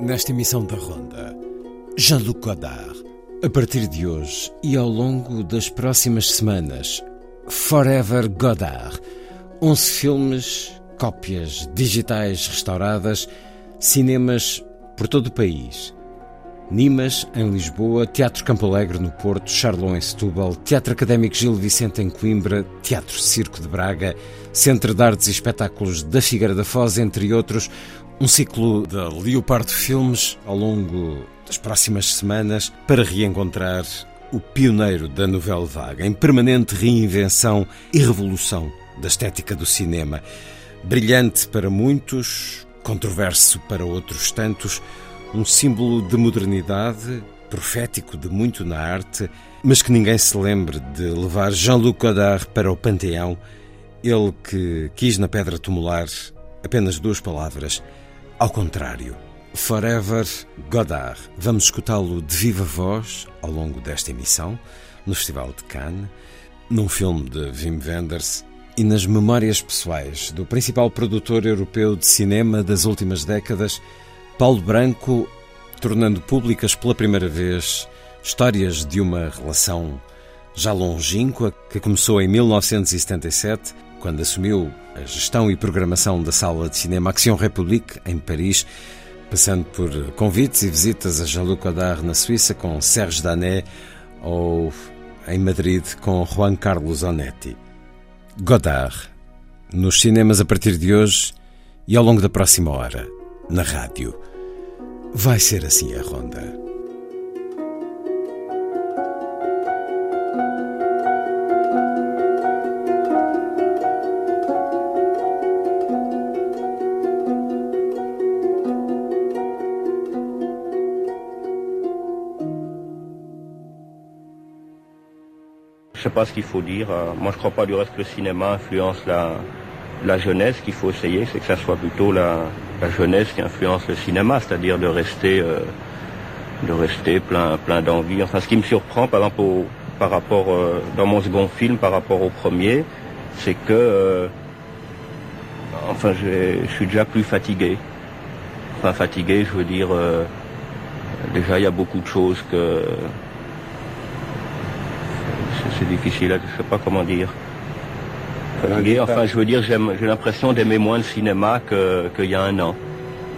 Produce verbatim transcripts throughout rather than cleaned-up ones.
Nesta emissão da Ronda, Jean-Luc Godard, a partir de hoje e ao longo das próximas semanas, Forever Godard, onze filmes, cópias digitais restauradas, cinemas por todo o país, Nimas, em Lisboa, Teatro Campo Alegre, no Porto, Charlon, em Setúbal, Teatro Académico Gil Vicente, em Coimbra, Teatro Circo de Braga, Centro de Artes e Espetáculos da Figueira da Foz, entre outros. Um ciclo da Leopardo Filmes ao longo das próximas semanas para reencontrar o pioneiro da Nouvelle Vague, em permanente reinvenção e revolução da estética do cinema. Brilhante para muitos, controverso para outros tantos, um símbolo de modernidade, profético de muito na arte, mas que ninguém se lembre de levar Jean-Luc Godard para o panteão, ele que quis na pedra tumular apenas duas palavras: ao contrário. Forever Godard. Vamos escutá-lo de viva voz ao longo desta emissão, no Festival de Cannes, num filme de Wim Wenders e nas memórias pessoais do principal produtor europeu de cinema das últimas décadas, Paulo Branco, tornando públicas pela primeira vez histórias de uma relação já longínqua que começou em mil novecentos e setenta e sete, quando assumiu a gestão e programação da sala de cinema Action République, em Paris, passando por convites e visitas a Jean-Luc Godard na Suíça, com Serge Daney, ou em Madrid, com Juan Carlos Onetti. Godard, nos cinemas a partir de hoje e ao longo da próxima hora, na rádio. Vai ser assim a ronda. Je ne sais pas ce qu'il faut dire. Moi, je ne crois pas du reste que le cinéma influence la, la jeunesse. Ce qu'il faut essayer, c'est que ça soit plutôt la, la jeunesse qui influence le cinéma, c'est-à-dire de rester, euh, de rester plein, plein d'envie. Enfin, ce qui me surprend, par exemple, au, par rapport, euh, dans mon second film, par rapport au premier, c'est que, euh, enfin, je suis déjà plus fatigué. Enfin, fatigué, je veux dire, euh, déjà, il y a beaucoup de choses que... C'est difficile, je ne sais pas comment dire. Fatigué, enfin je veux dire, j'aime, j'ai l'impression d'aimer moins le cinéma que, qu'il y a un an.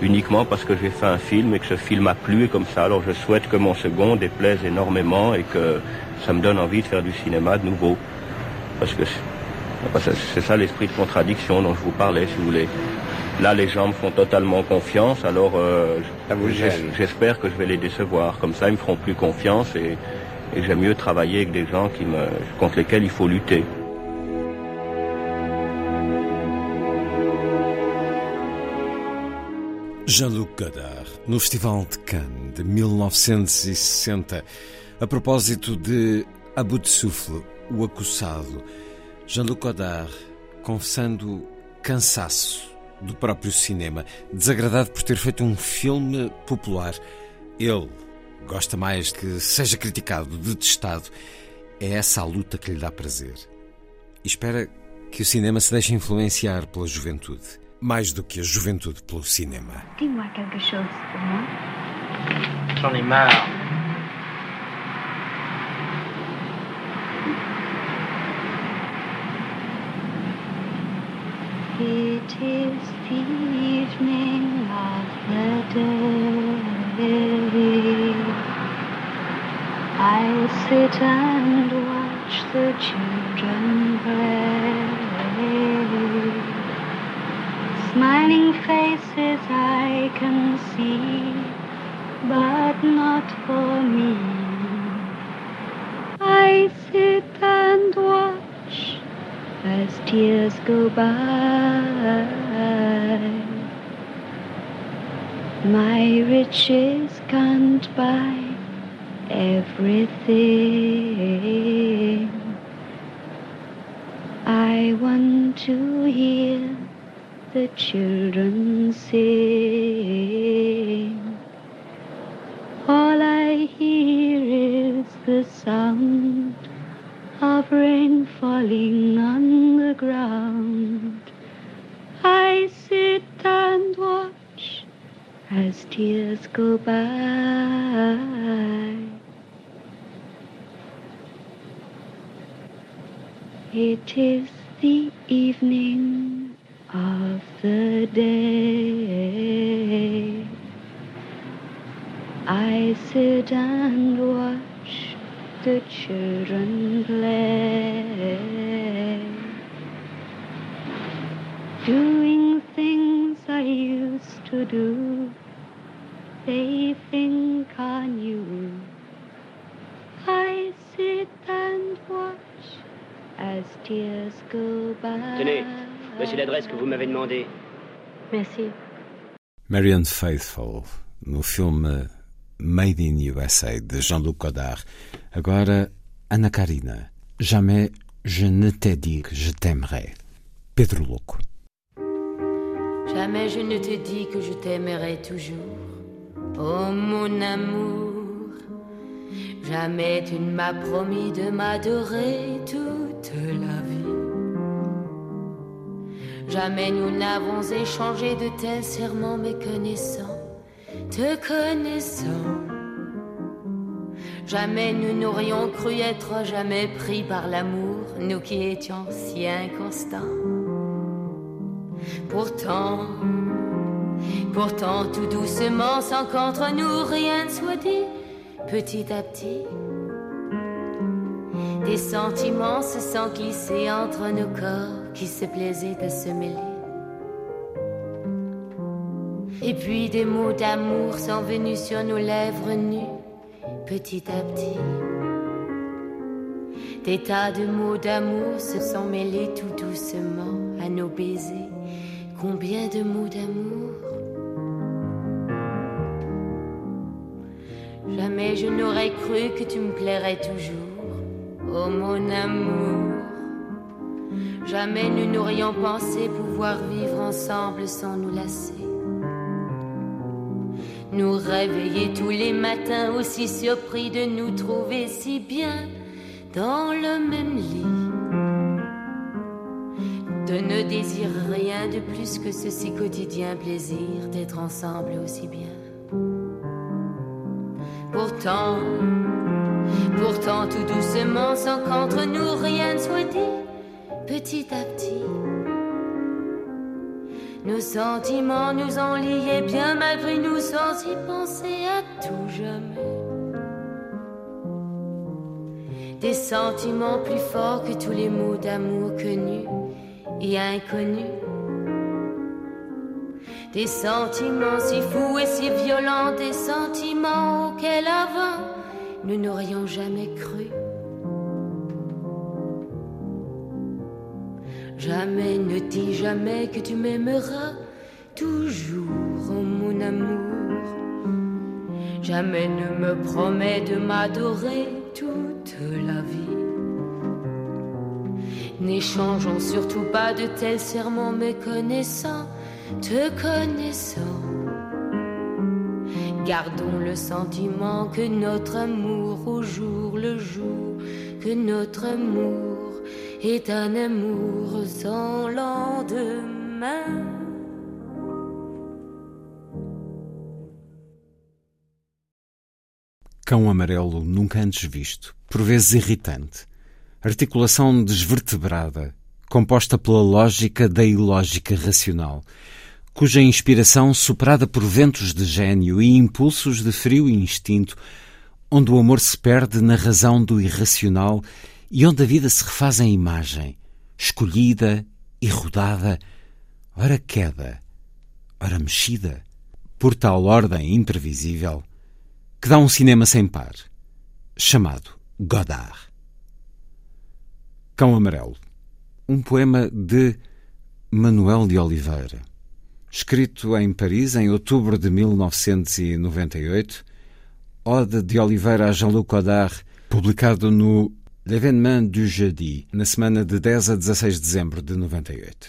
Uniquement parce que j'ai fait un film et que ce film a plu et comme ça. Alors je souhaite que mon second déplaise énormément et que ça me donne envie de faire du cinéma de nouveau. Parce que c'est, c'est ça l'esprit de contradiction dont je vous parlais, si vous voulez. Là, les gens me font totalement confiance, alors euh, j'espère que je vais les décevoir. Comme ça, ils me feront plus confiance et... Et j'aime mieux travailler avec des gens qui me, contre lesquels il faut lutter. Jean-Luc Godard, no Festival de Cannes de mil novecentos e sessenta, a propósito de À bout de souffle, o acossado, Jean-Luc Godard confessando cansaço do próprio cinema, desagradado por ter feito um filme popular. Ele gosta mais que seja criticado, detestado. É essa a luta que lhe dá prazer. E espera que o cinema se deixe influenciar pela juventude, mais do que a juventude pelo cinema. Dis-moi quelque chose pour moi. J'en ai marre. It is the evening of the day. I sit and watch the children play. Smiling faces I can see, but not for me. I sit and watch as tears go by. My riches can't buy everything. I want to hear the children sing. All I hear is the sound of rain falling on the ground. I sit and watch as tears go by. It is the evening of the day. I sit and watch the children play, doing things I used to do. They think are new. I sit and watch as tears go by. Tenez, voici l'adresse que vous m'avez demandé. Merci. Marianne Faithfull, no filme Made in U S A, de Jean-Luc Godard. Agora, Ana Karina, Jamais je ne t'ai dit que je t'aimerais. Pedro Louco. Jamais je ne te dis que je t'aimerai toujours. Oh mon amour, jamais tu ne m'as promis de m'adorer toute la vie. Jamais nous n'avons échangé de tels serments, mais connaissant, te connaissant, jamais nous n'aurions cru être jamais pris par l'amour, nous qui étions si inconstants. Pourtant, pourtant tout doucement, sans qu'entre nous rien ne soit dit, petit à petit, des sentiments se sont glissés entre nos corps qui se plaisaient à se mêler. Et puis des mots d'amour sont venus sur nos lèvres nues, petit à petit. Des tas de mots d'amour se sont mêlés tout doucement à nos baisers. Combien de mots d'amour? Jamais je n'aurais cru que tu me plairais toujours, oh mon amour. Jamais nous n'aurions pensé pouvoir vivre ensemble sans nous lasser, nous réveiller tous les matins aussi surpris de nous trouver si bien dans le même lit, de ne désirer rien de plus que ce si quotidien plaisir d'être ensemble aussi bien. Pourtant, pourtant tout doucement, sans qu'entre nous rien ne soit dit, petit à petit, nos sentiments nous ont liés bien malgré nous, sans y penser à tout jamais. Des sentiments plus forts que tous les mots d'amour connus et inconnus. Des sentiments si fous et si violents, des sentiments auxquels avant nous n'aurions jamais cru. Jamais ne dis jamais que tu m'aimeras toujours, oh mon amour. Jamais ne me promets de m'adorer toute la vie. N'échangeons surtout pas de tels serments, mais connaissant, te connaissant, gardons le sentiment que notre amour au jour le jour, que notre amour est un amour sans lendemain. Cão amarelo nunca antes visto, por vezes irritante, articulação desvertebrada, composta pela lógica da ilógica racional, cuja inspiração, superada por ventos de gênio e impulsos de frio instinto, onde o amor se perde na razão do irracional e onde a vida se refaz em imagem, escolhida e rodada, ora queda, ora mexida, por tal ordem imprevisível, que dá um cinema sem par, chamado Godard. Cão amarelo. um poema de Manuel de Oliveira, escrito em Paris em outubro de mil novecentos e noventa e oito, Ode de Oliveira a Jean-Luc Godard, publicado no L'Événement du Jeudi, na semana de dez a dezasseis de dezembro de noventa e oito.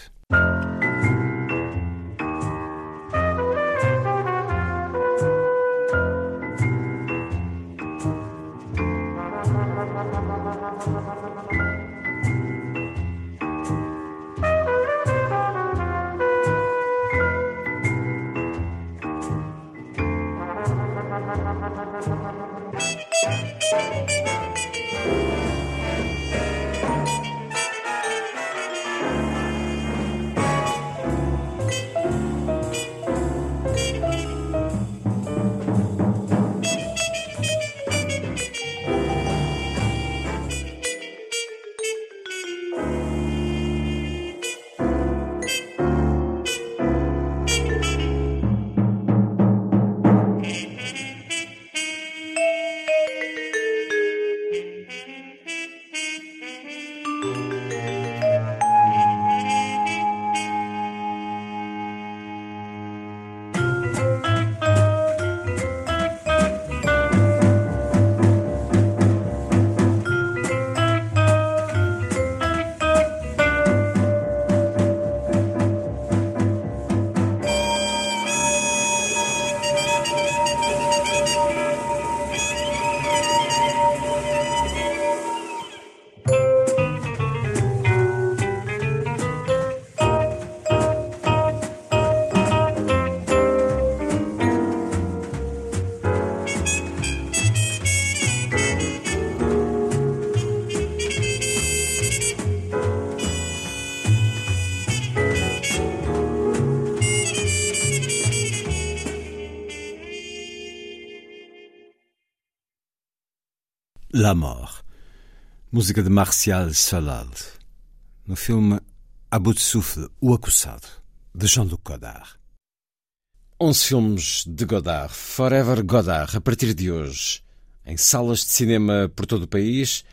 La Mort, música de Martial Solal, no filme À bout de souffle, O Acusado, de Jean-Luc Godard. onze filmes de Godard, Forever Godard, a partir de hoje, em salas de cinema por todo o país,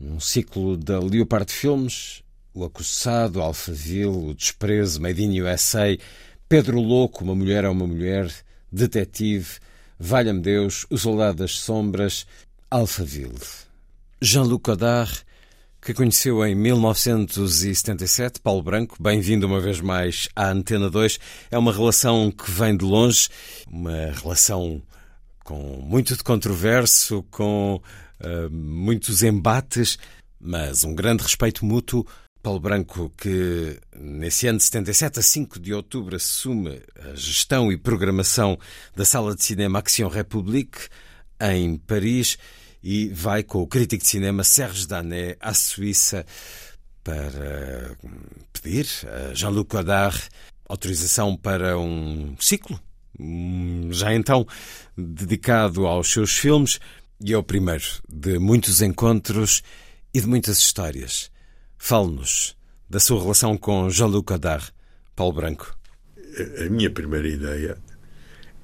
num ciclo da Leopardo Filmes, O Acusado, Alphaville, O Desprezo, Made in U S A, Pedro Louco, Uma Mulher é uma Mulher, Detetive, Valha-me Deus, O Soldado das Sombras, Alphaville. Jean-Luc Godard, que conheceu em mil novecentos e setenta e sete, Paulo Branco, bem-vindo uma vez mais à Antena dois. É uma relação que vem de longe, uma relação com muito de controverso, com uh, muitos embates, mas um grande respeito mútuo. Paulo Branco, que nesse ano de setenta e sete, a cinco de outubro, assume a gestão e programação da sala de cinema Action République, em Paris, e vai com o crítico de cinema Serge Daney à Suíça para pedir a Jean-Luc Godard autorização para um ciclo, já então dedicado aos seus filmes, e é o primeiro de muitos encontros e de muitas histórias. Fale-nos da sua relação com Jean-Luc Godard, Paulo Branco. A minha primeira ideia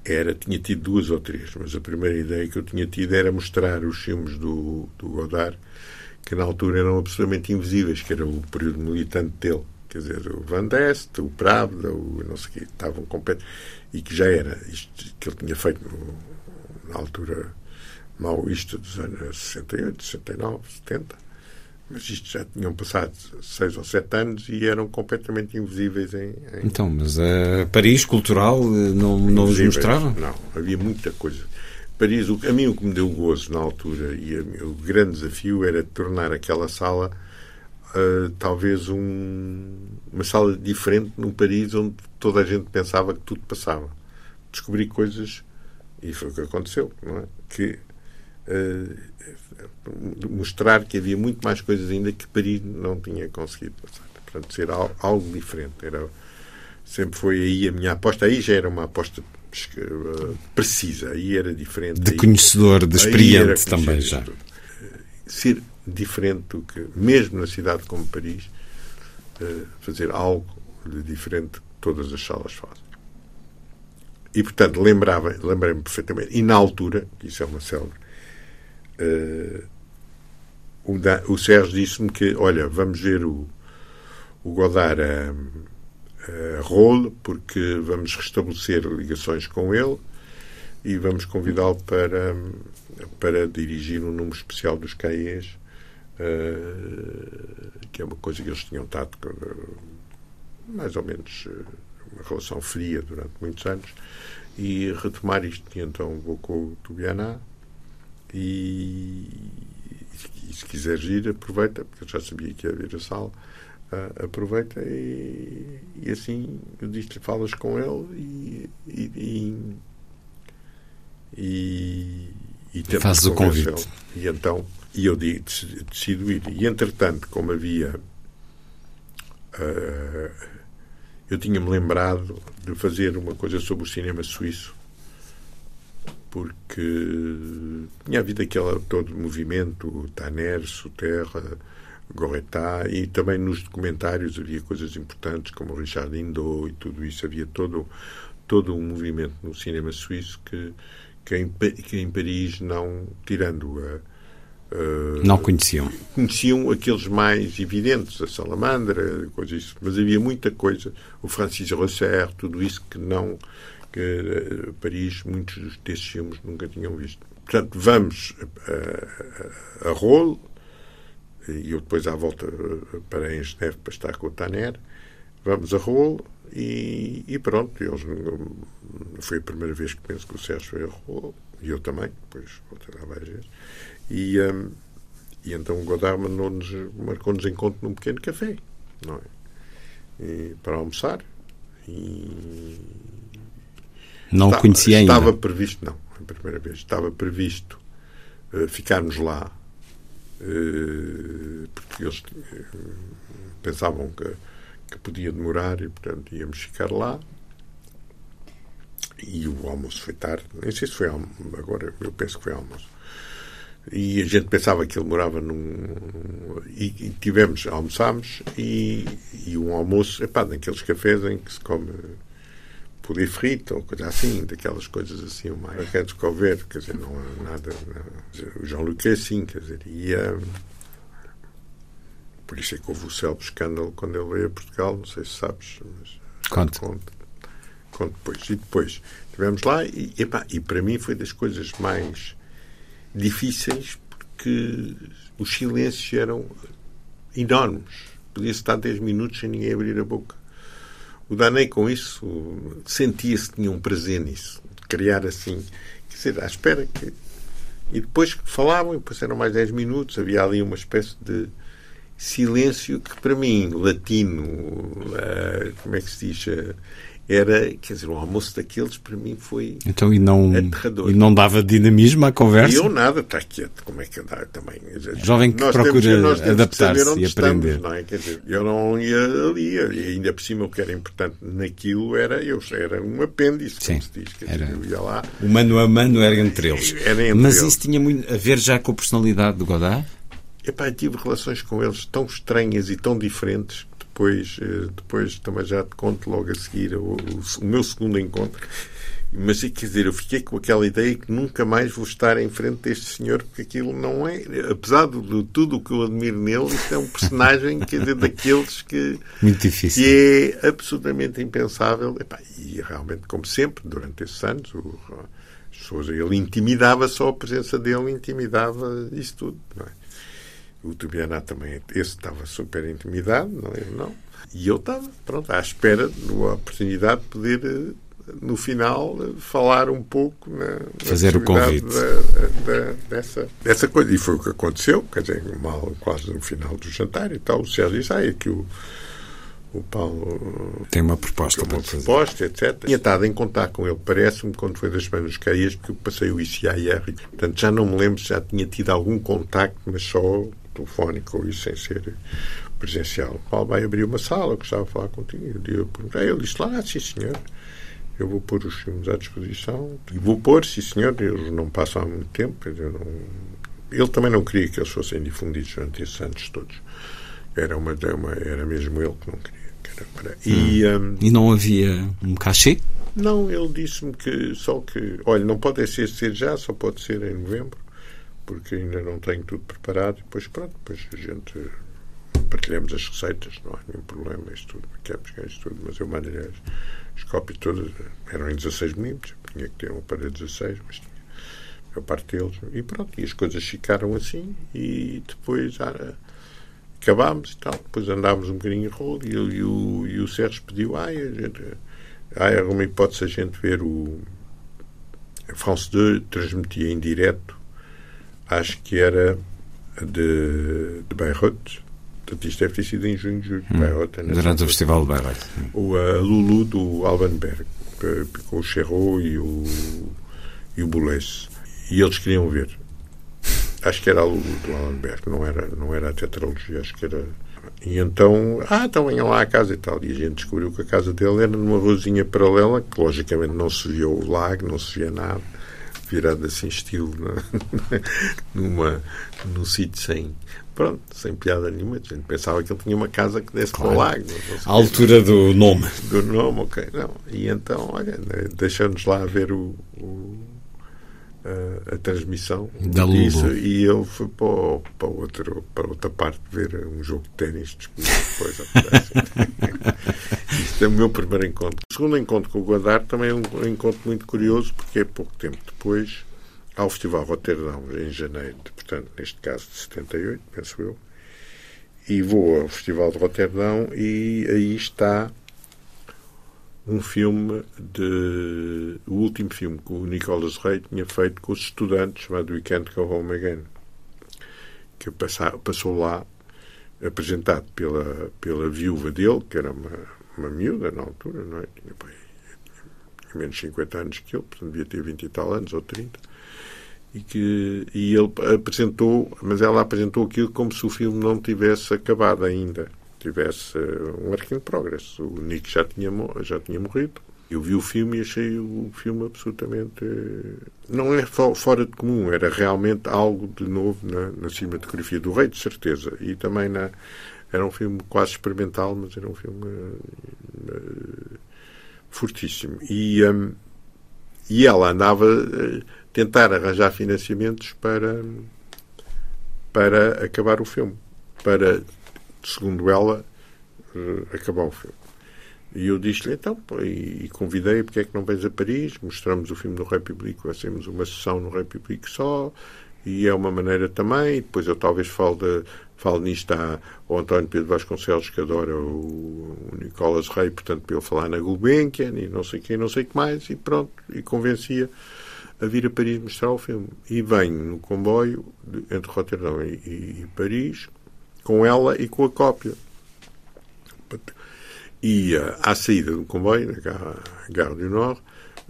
era, tinha tido duas ou três, mas a primeira ideia que eu tinha tido era mostrar os filmes do, do Godard, que na altura eram absolutamente invisíveis, que era o período militante dele, quer dizer, o Van Dest, o Pravda, o não sei o quê, estavam completos, e que já era isto que ele tinha feito no, na altura maoísta dos anos sessenta e oito, sessenta e nove, setenta, mas isto já tinham passado seis ou sete anos e eram completamente invisíveis em... em... Então, mas a Paris cultural não, não os mostrava? Não, havia muita coisa. Paris, o, a mim o que me deu gozo na altura e a, o grande desafio era tornar aquela sala uh, talvez um, uma sala diferente num Paris onde toda a gente pensava que tudo passava. Descobri coisas, e foi o que aconteceu, não é? Que... Uh, mostrar que havia muito mais coisas ainda que Paris não tinha conseguido passar. Portanto, ser algo, algo diferente. Era, sempre foi aí a minha aposta. Aí já era uma aposta precisa. Aí era diferente. De aí, conhecedor, de experiente também já. Ser diferente do que, mesmo na cidade como Paris, fazer algo de diferente que todas as salas fazem. E, portanto, lembrava, lembrei-me perfeitamente. E, na altura, isso é uma célula, Uh, o, da, o Sérgio disse-me que, olha, vamos ver o, o Godard a, a Role, porque vamos restabelecer ligações com ele e vamos convidá-lo para, para dirigir um número especial dos Cahiers, uh, que é uma coisa que eles tinham estado mais ou menos uma relação fria durante muitos anos, e retomar isto. E então vou com o Tubiana e, e se quiseres ir, aproveita, porque eu já sabia que ia vir a sala, uh, aproveita e, e assim eu disse-lhe, falas com ele e, e, e e, e faz o convite. E então e eu decido ir. E entretanto, como havia uh, eu tinha-me lembrado de fazer uma coisa sobre o cinema suíço, porque tinha havido aquele todo movimento Tanner, Souterra, Goretá, e também nos documentários havia coisas importantes como o Richard Lindau e tudo isso. Havia todo, todo um movimento no cinema suíço que Que em, que em Paris, não tirando a, a, não conheciam conheciam aqueles mais evidentes, a Salamandra, coisa isso, mas havia muita coisa, o Francis Rosser, tudo isso que não que Paris, muitos desses filmes nunca tinham visto. Portanto, vamos a, a, a Rol, e eu depois à volta para em Geneve para estar com o Tanner. Vamos a Rol e, e pronto, eles, foi a primeira vez que penso que o Sérgio foi a Rol, e eu também, depois voltei lá várias vezes, e, um, e então o Godard mandou-nos, marcou-nos encontro num pequeno café, não é? E, para almoçar, e não estava, conhecia ainda. Estava previsto, não, a primeira vez, estava previsto uh, ficarmos lá, uh, porque eles uh, pensavam que que podia demorar e, portanto, íamos ficar lá. E o almoço foi tarde. Nem sei se foi almoço. Agora eu penso que foi almoço. E a gente pensava que ele morava num... E, e tivemos, almoçámos e, e um almoço, epá, naqueles cafés em que se come purê frito ou coisa assim, daquelas coisas assim, o mais arranjo que houver, quer dizer, não há nada... Não. O Jean-Luc é assim, quer dizer, ia... Por isso é que houve o célebre escândalo quando ele veio a Portugal, não sei se sabes, mas conto, conto, conto depois. E depois estivemos lá e, epá, e para mim foi das coisas mais difíceis, porque os silêncios eram enormes. Podia-se estar dez minutos sem ninguém abrir a boca. O Daney com isso sentia-se que tinha um prazer nisso, de criar assim, quer dizer, à espera que... E depois falavam e passaram mais dez minutos, havia ali uma espécie de silêncio que para mim, latino, uh, como é que se diz, uh, era, quer dizer, um almoço daqueles para mim foi então, e não, aterrador. E não dava dinamismo à conversa? E eu nada, está quieto, como é que eu dava também? Jovem que nós procura adaptar-se e aprender. Estamos, não é? Quer dizer, eu não ia ali, e ainda por cima o que era importante naquilo era, eu era um apêndice, como sim, se diz, quer dizer, era, eu ia lá. O mano a mano era entre eles. Era entre Mas eles. Isso tinha muito a ver já com a personalidade do Godard? Epá, eu tive relações com eles tão estranhas e tão diferentes que depois, depois também já te conto logo a seguir o, o meu segundo encontro. Mas, quer dizer, eu fiquei com aquela ideia que nunca mais vou estar em frente deste senhor, porque aquilo não é... Apesar de tudo o que eu admiro nele, isto é um personagem, quer dizer, daqueles que... Muito difícil. Que é absolutamente impensável. Epá, e realmente, como sempre, durante esses anos... O, as pessoas, ele intimidava, só a presença dele intimidava isso tudo, não é? O Tubiana também, esse estava super intimidado, não, eu não. E eu estava, pronto, à espera da oportunidade de poder, no final, falar um pouco na, fazer na o convite da, da, dessa, dessa coisa. E foi o que aconteceu, quer dizer, mal, quase no final do jantar e tal. O Sérgio disse, ah, é que o, o Paulo... Tem uma proposta. Tem uma proposta, fazer. etcétera. Tinha estado em contato com ele, parece-me, quando foi das semanas Caías, porque eu passei o I C I R. Portanto, já não me lembro se já tinha tido algum contacto, mas só... telefónico ou isso, sem ser presencial. O Paulo vai abrir uma sala, eu gostava de falar contigo. Eu perguntei, ele disse lá, ah, sim senhor, eu vou pôr os filmes à disposição. E vou pôr, sim senhor, eles não passam há muito tempo. Eu não... Ele também não queria que eles fossem difundidos durante esses anos todos. Era, uma, uma, era mesmo ele que não queria. Que era para... e, hum. um... e não havia um cachê? Não, ele disse-me que só que, olha, não pode ser, ser já, só pode ser em novembro, porque ainda não tenho tudo preparado. Depois, pronto, depois a gente partilhamos as receitas, não há nenhum problema, isto tudo, queremos ganhar isto tudo, mas eu mandei as, as cópias todas, eram em dezasseis milímetros, tinha que ter um aparelho de dezasseis, mas tinha a parte deles, e pronto, e as coisas ficaram assim, e depois ah, acabámos e tal, depois andámos um bocadinho em rolo, e, e, o, e o Sérgio pediu, ai, a gente, ai, alguma hipótese a gente ver o a France dois transmitia em direto, acho que era de, de Beirut. Portanto, isto deve ter sido em junho, julho, hum, Beirut, é durante o Festival de Beirut. O a Lulu do Alban Berg, com o Chéreau e o, e o Boulez. E eles queriam ver. Acho que era a Lulu do Alban Berg, não era, não era a tetralogia, acho que era. E então, ah, então venham lá à casa e tal. E a gente descobriu que a casa dele era numa ruazinha paralela, que logicamente não se via o lago, não se via nada, virado assim, estilo, né? numa, num sítio sem, pronto, sem piada nenhuma. A gente pensava que ele tinha uma casa que desse claro. Para o lago. A altura do nome. Do nome, ok. Não. E então, olha, deixamos lá ver o, o, a, a transmissão. Da Lula. E ele foi para, o, para, outro, para outra parte ver um jogo de ténis. Depois aparece. Isto é o meu primeiro encontro. O segundo encontro com o Godard também é um encontro muito curioso, porque é pouco tempo depois ao Festival Roterdão, em janeiro, portanto, neste caso de setenta e oito, penso eu, e vou ao Festival de Roterdão e aí está um filme, de o último filme que o Nicolas Ray tinha feito com os estudantes, chamado We Can't Go Home Again, que passou lá, apresentado pela, pela viúva dele, que era uma uma miúda na altura, não é? Tinha, bem, tinha menos de cinquenta anos que ele, portanto devia ter vinte e tal anos, ou trinta, e, que, e ele apresentou, mas ela apresentou aquilo como se o filme não tivesse acabado ainda, tivesse uh, um work in progress. O Nick já tinha, já tinha morrido. Eu vi o filme e achei o filme absolutamente... Uh, não é for, fora de comum, era realmente algo de novo na, na cinematografia do Rei, de certeza, e também na... Era um filme quase experimental, mas era um filme uh, uh, fortíssimo. E, um, e ela andava a tentar arranjar financiamentos para, para acabar o filme. Para, segundo ela, uh, acabar o filme. E eu disse-lhe, então, pô, e, e convidei-a, porque é que não vens a Paris? Mostramos o filme no République, fazemos uma sessão no République só, e é uma maneira também, e depois eu talvez falo de... Falo nisto ao António Pedro Vasconcelos, que adora o, o Nicolas Ray, portanto, para ele falar na Gulbenkian e não sei o que, não sei o que mais, e pronto, e convencia a vir a Paris mostrar o filme. E venho no comboio de, entre Roterdão e, e, e Paris, com ela e com a cópia. E uh, à saída do comboio, na Gare du Nord,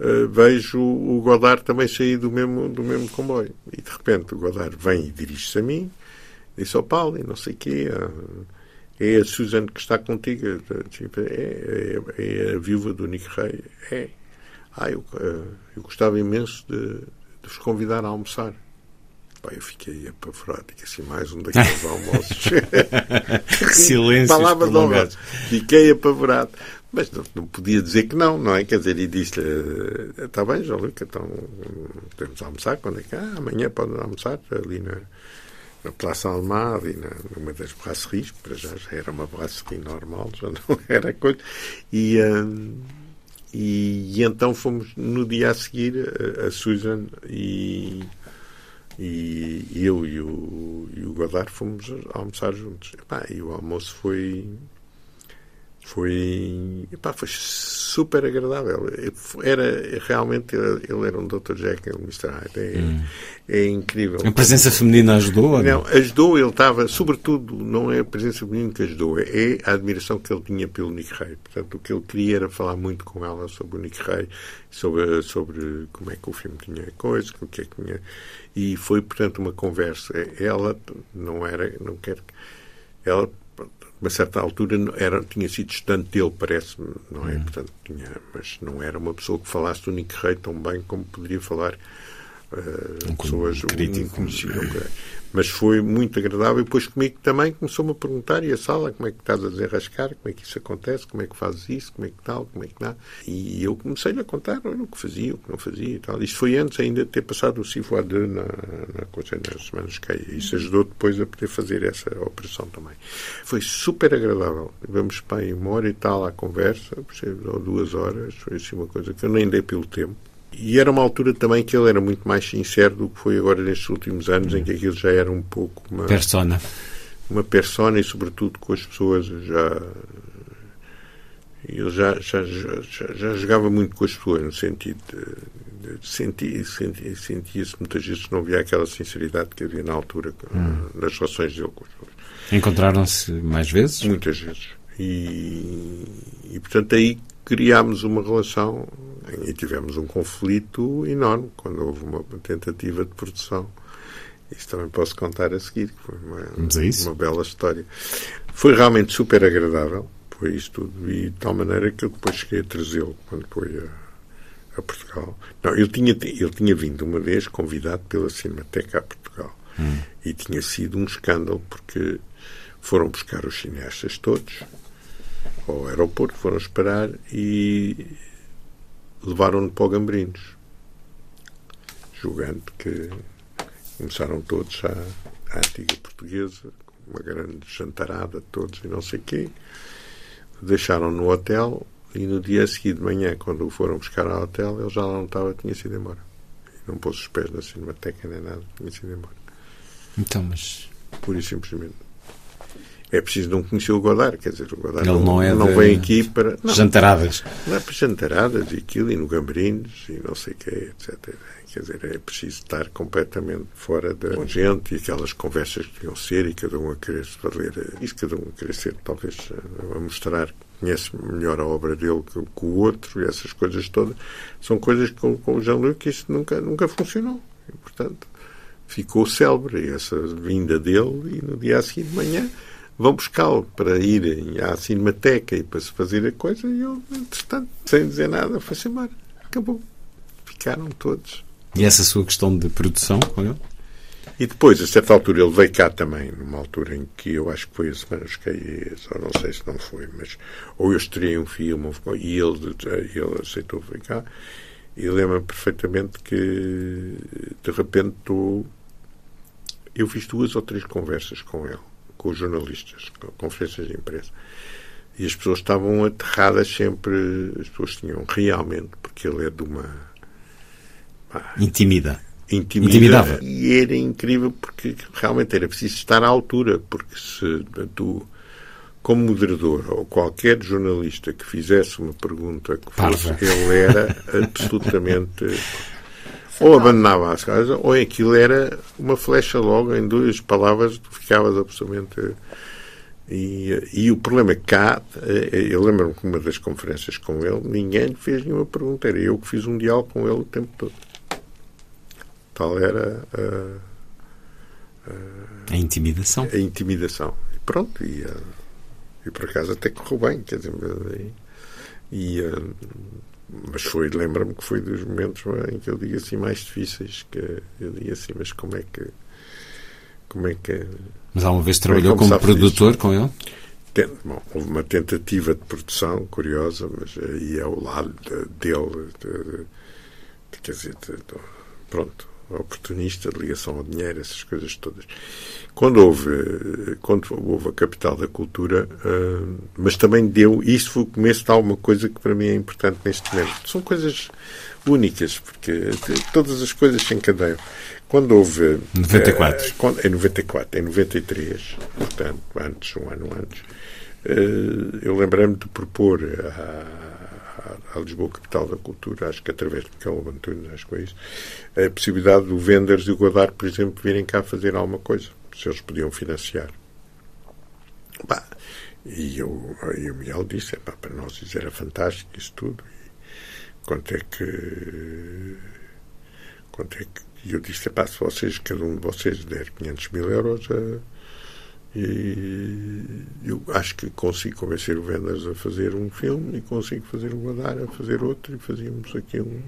uh, vejo o Godard também sair do mesmo, do mesmo comboio. E de repente o Godard vem e dirige-se a mim, disse ao Paulo, e não sei o quê, é a Susan que está contigo, é, é, é a viúva do Nick Ray, é. Ah, eu, eu gostava imenso de, de vos convidar a almoçar. Pai, eu fiquei apavorado, fiquei assim, mais um daqueles almoços. Silêncio. Palavras de almoço. Fiquei apavorado. Mas não, não podia dizer que não, não é? Quer dizer, e disse-lhe, está bem, Jean-Luc, então temos de almoçar, quando é que? Ah, amanhã podem almoçar, ali na... na Plaça Almada e na, numa das brasseries, para já, já era uma brasserie normal, já não era coisa. E, um, e, e então fomos, no dia a seguir, a, a Susan e, e eu e o, e o Godard fomos almoçar juntos. Epá, e o almoço foi... Foi, epá, foi super agradável. Era, realmente, ele era um doutor Jekyll e mister Hyde. É, hum. é incrível. A presença feminina ajudou? Não, não? Ajudou. Ele estava, sobretudo, não é a presença feminina que ajudou, é a admiração que ele tinha pelo Nick Ray. Portanto, o que ele queria era falar muito com ela sobre o Nick Ray, sobre, sobre como é que o filme tinha coisa, o que é que tinha. E foi, portanto, uma conversa. Ela não era, não quer. Ela, uma certa altura era, tinha sido estudante dele, parece-me, não é? Uhum. Portanto, tinha, mas não era uma pessoa que falasse do Nick Ray tão bem como poderia falar uh, um pessoas... Um crítico. Um, conhecido, okay. Mas foi muito agradável. E depois comigo também começou-me a perguntar, e a sala, como é que estás a desenrascar, como é que isso acontece, como é que fazes isso, como é que tal, como é que dá. E eu comecei-lhe a contar olha, o que fazia, o que não fazia e tal. Isto foi antes ainda de ter passado o Civoadeu na, na coisa, nas semanas que aí. Isso ajudou depois a poder fazer essa operação também. Foi super agradável. Vamos para aí uma hora e tal à conversa, ou duas horas, foi assim uma coisa que eu nem dei pelo tempo. E era uma altura também que ele era muito mais sincero do que foi agora nestes últimos anos, em que aquilo já era um pouco uma... Persona. Uma persona e, sobretudo, com as pessoas já... Ele já, já, já, já jogava muito com as pessoas, no sentido de... de sentia, sentia, sentia-se muitas vezes que não havia aquela sinceridade que havia na altura hum. nas relações dele com as pessoas. Encontraram-se mais vezes? Muitas vezes. E, e portanto, aí... criámos uma relação e tivemos um conflito enorme quando houve uma tentativa de produção. Isso também posso contar a seguir, que foi uma, é uma bela história. Foi realmente super agradável, foi isso tudo, e de tal maneira que eu depois cheguei a trazê-lo quando foi a, a Portugal. Não, ele tinha, ele tinha vindo uma vez convidado pela Cinemateca a Portugal hum. e tinha sido um escândalo porque foram buscar os cineastas todos ao aeroporto, foram esperar e levaram-no para o Gambrinos, julgando que começaram todos à, à antiga portuguesa, uma grande jantarada todos e não sei o quê, deixaram-no no hotel e no dia a seguir de manhã, quando o foram buscar ao hotel, ele já não estava, tinha sido embora, e não pôs os pés na Cinemateca nem nada, tinha sido embora. Então, mas... Pura e simplesmente. É preciso não conhecer o Godard, quer dizer, o Godard não, não, é não vem aqui para... Não, jantaradas. Não é para jantaradas e aquilo, e no Gambrinos, e não sei o quê, etcétera. Quer dizer, é preciso estar completamente fora da Bom, gente e aquelas conversas que deviam ser e cada um a querer valer isso, cada um a querer ser, talvez, a mostrar que conhece melhor a obra dele que o outro, e essas coisas todas. São coisas que com, com o Jean-Luc isso nunca, nunca funcionou. E, portanto, ficou célebre essa vinda dele e no dia a seguir de manhã vão buscá-lo para ir à Cinemateca e para se fazer a coisa, e eu, entretanto, sem dizer nada, foi-se embora. Acabou. Ficaram todos. E essa sua questão de produção com ele? E depois, a certa altura, ele veio cá também, numa altura em que eu acho que foi a semana dos Caieias, ou não sei se não foi, mas ou eu estreiei um filme, e ele, ele aceitou vir cá, e lembro-me perfeitamente que, de repente, eu fiz duas ou três conversas com ele, com os jornalistas, com conferências de imprensa. E as pessoas estavam aterradas sempre, as pessoas tinham realmente, porque ele é de uma... Pá, intimida. intimida. Intimidava. E era incrível, porque realmente era preciso estar à altura, porque se tu, como moderador, ou qualquer jornalista que fizesse uma pergunta que fosse, Parva. ele era absolutamente... Ou abandonava as coisas, ou aquilo era uma flecha logo, em duas palavras, ficavas absolutamente... E, e o problema cá, eu lembro-me que uma das conferências com ele, ninguém lhe fez nenhuma pergunta, era eu que fiz um diálogo com ele o tempo todo. Tal era a... A, a intimidação. A intimidação. E pronto, e, e por acaso até correu bem, quer dizer... E... e mas foi, lembra-me que foi dos momentos em que eu digo assim mais difíceis, que eu digo assim, mas como é que como é que mas alguma vez trabalhou como produtor com ele? Bom, houve uma tentativa de produção curiosa, mas aí é o lado dele de, quer dizer, de, de, pronto, oportunista, de ligação ao dinheiro, essas coisas todas. Quando houve, quando houve a Capital da Cultura, uh, mas também deu, isso foi o começo de alguma coisa que para mim é importante neste momento. São coisas únicas, porque todas as coisas se encadeiam. Quando houve... noventa e quatro. Uh, quando, em noventa e quatro, em noventa e três, portanto, antes, um ano antes, uh, eu lembrei-me de propor a à Lisboa, Capital da Cultura, acho que através de Miguel Antonioni, acho que é isso, a possibilidade do Wenders e o Godard, por exemplo, virem cá fazer alguma coisa, se eles podiam financiar. Bah, e, eu, e o Miguel disse, pá, para nós isso era fantástico, isso tudo, e quanto é que... Quanto é que e eu disse, pá, se vocês, cada um de vocês der quinhentos mil euros... A, e eu acho que consigo convencer o Wenders a fazer um filme e consigo fazer o Godard a fazer outro e fazíamos aqui um,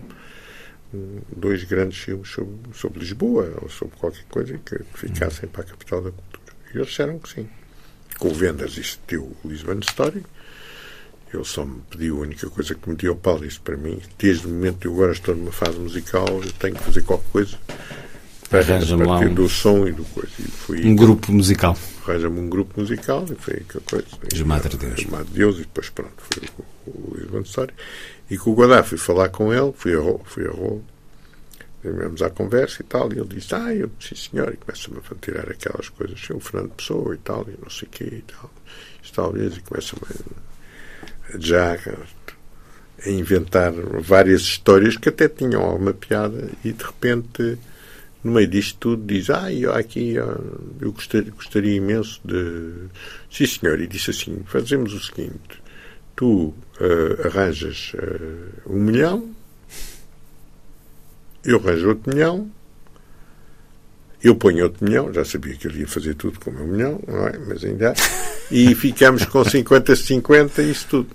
dois grandes filmes sobre, sobre Lisboa ou sobre qualquer coisa que ficassem para a capital da cultura. E eles disseram que sim. Com o Wenders existiu o Lisbon Story. Ele só me pediu, a única coisa que me deu ao Paulo, disse para mim, desde o momento que eu agora estou numa fase musical, eu tenho que fazer qualquer coisa para a partir um... do som e do coisa. E foi, um então, grupo musical. Arranja-me um grupo musical e foi aquela coisa. Os Madres de Deus. Os Madres de Deus e depois pronto, foi o, o Lisbon Story. E com o Godard fui falar com ele, fui a Rô, fui a Rô, tivemos à conversa e tal, e ele disse, ah, eu disse, sim senhor, e começa-me a tirar aquelas coisas, assim, o Fernando Pessoa e tal, e não sei o quê e tal, e talvez, e começa-me a, já a inventar várias histórias que até tinham alguma piada, e de repente, no meio disto tudo, diz, ah, eu aqui, eu gostaria, gostaria imenso de, sim senhor, e disse assim, fazemos o seguinte, tu uh, arranjas uh, um milhão, eu arranjo outro milhão, eu ponho outro milhão, já sabia que ele ia fazer tudo com o meu milhão, não é? Mas ainda há, e ficamos com cinquenta cinquenta, isso tudo,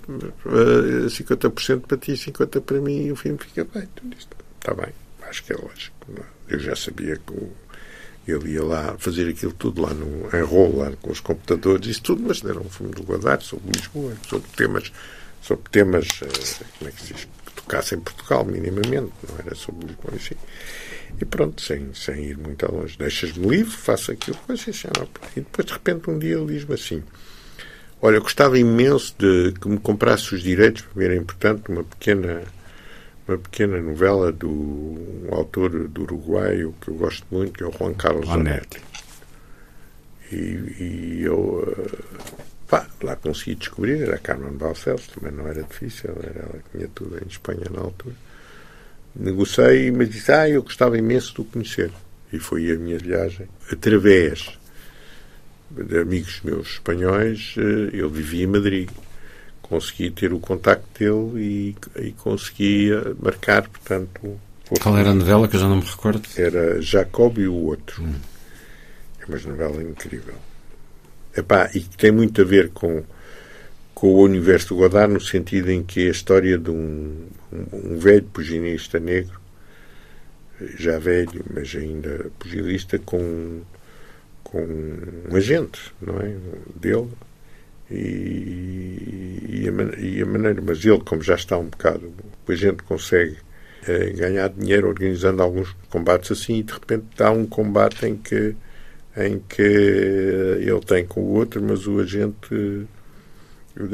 uh, cinquenta por cento para ti, cinquenta por cento para mim, e o filme fica bem. Está bem, acho que é lógico. Não é? Eu já sabia que o, ele ia lá fazer aquilo tudo, lá no enrolo, lá com os computadores, isso tudo, mas era um filme do Godard sobre Lisboa, sobre temas, sobre temas, uh, como é que se diz? Tocasse em Portugal, minimamente, não era sobre Lisboa, enfim. E pronto, sem, sem ir muito longe. Deixas-me livre, faço aquilo, mas isso já não. E depois, de repente, um dia ele diz-me assim, olha, eu gostava imenso de que me comprasse os direitos, para mim era importante, uma pequena, uma pequena novela do um autor do Uruguai, que eu gosto muito, que é o Juan Carlos Onetti. E, e eu... Uh, Pá, lá consegui descobrir, era a Carmen Balcells, também não era difícil, era ela que tinha tudo em Espanha na altura. Negociei, mas disse, ah, eu gostava imenso de o conhecer. E foi a minha viagem. Através de amigos meus espanhóis, eu vivia em Madrid. Consegui ter o contacto dele e, e consegui marcar, portanto... Qual era a novela, que eu já não me recordo? Era Jacob e o Outro. Hum. É uma novela incrível. Epá, e que tem muito a ver com, com o universo do Godard, no sentido em que é a história de um, um, um velho pugilista negro, já velho, mas ainda pugilista, com, com um agente, não é? Dele, e, e, a, e a maneira, mas ele, como já está um bocado, o agente consegue eh, ganhar dinheiro organizando alguns combates assim, e de repente dá um combate em que em que ele tem com o outro, mas o agente uh,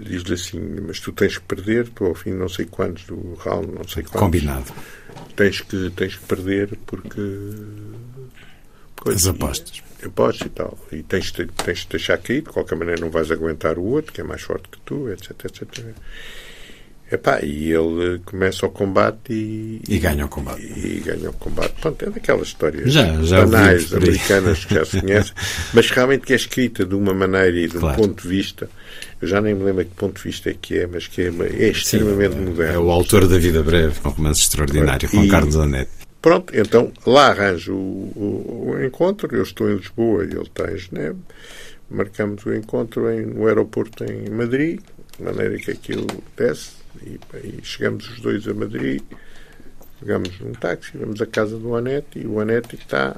diz-lhe assim, mas tu tens que perder, tu ao fim não sei quantos do round, não sei quantos. Combinado. Tens que, tens que perder porque... porque as apostas. E, apostas e tal. E tens de tens de deixar cair, de qualquer maneira não vais aguentar o outro, que é mais forte que tu, etc, etcétera. Epá, e ele começa o combate e... E ganha o combate. E, e ganha o combate. Pronto, é daquelas histórias já, já banais americanas que já se conhecem, mas realmente que é escrita de uma maneira e de um claro. Ponto de vista, eu já nem me lembro que ponto de vista é que é, mas que é, é extremamente Sim, é, moderno. É o autor da Vida Breve, um romance extraordinário, Juan Carlos Onetti. Pronto, então lá arranjo o, o, o encontro, eu estou em Lisboa e ele está em Genebra, marcamos o encontro em, no aeroporto em Madrid, de maneira que aquilo desce, E, e chegamos os dois a Madrid, pegamos num táxi, vamos à casa do Onetti, e o Onetti está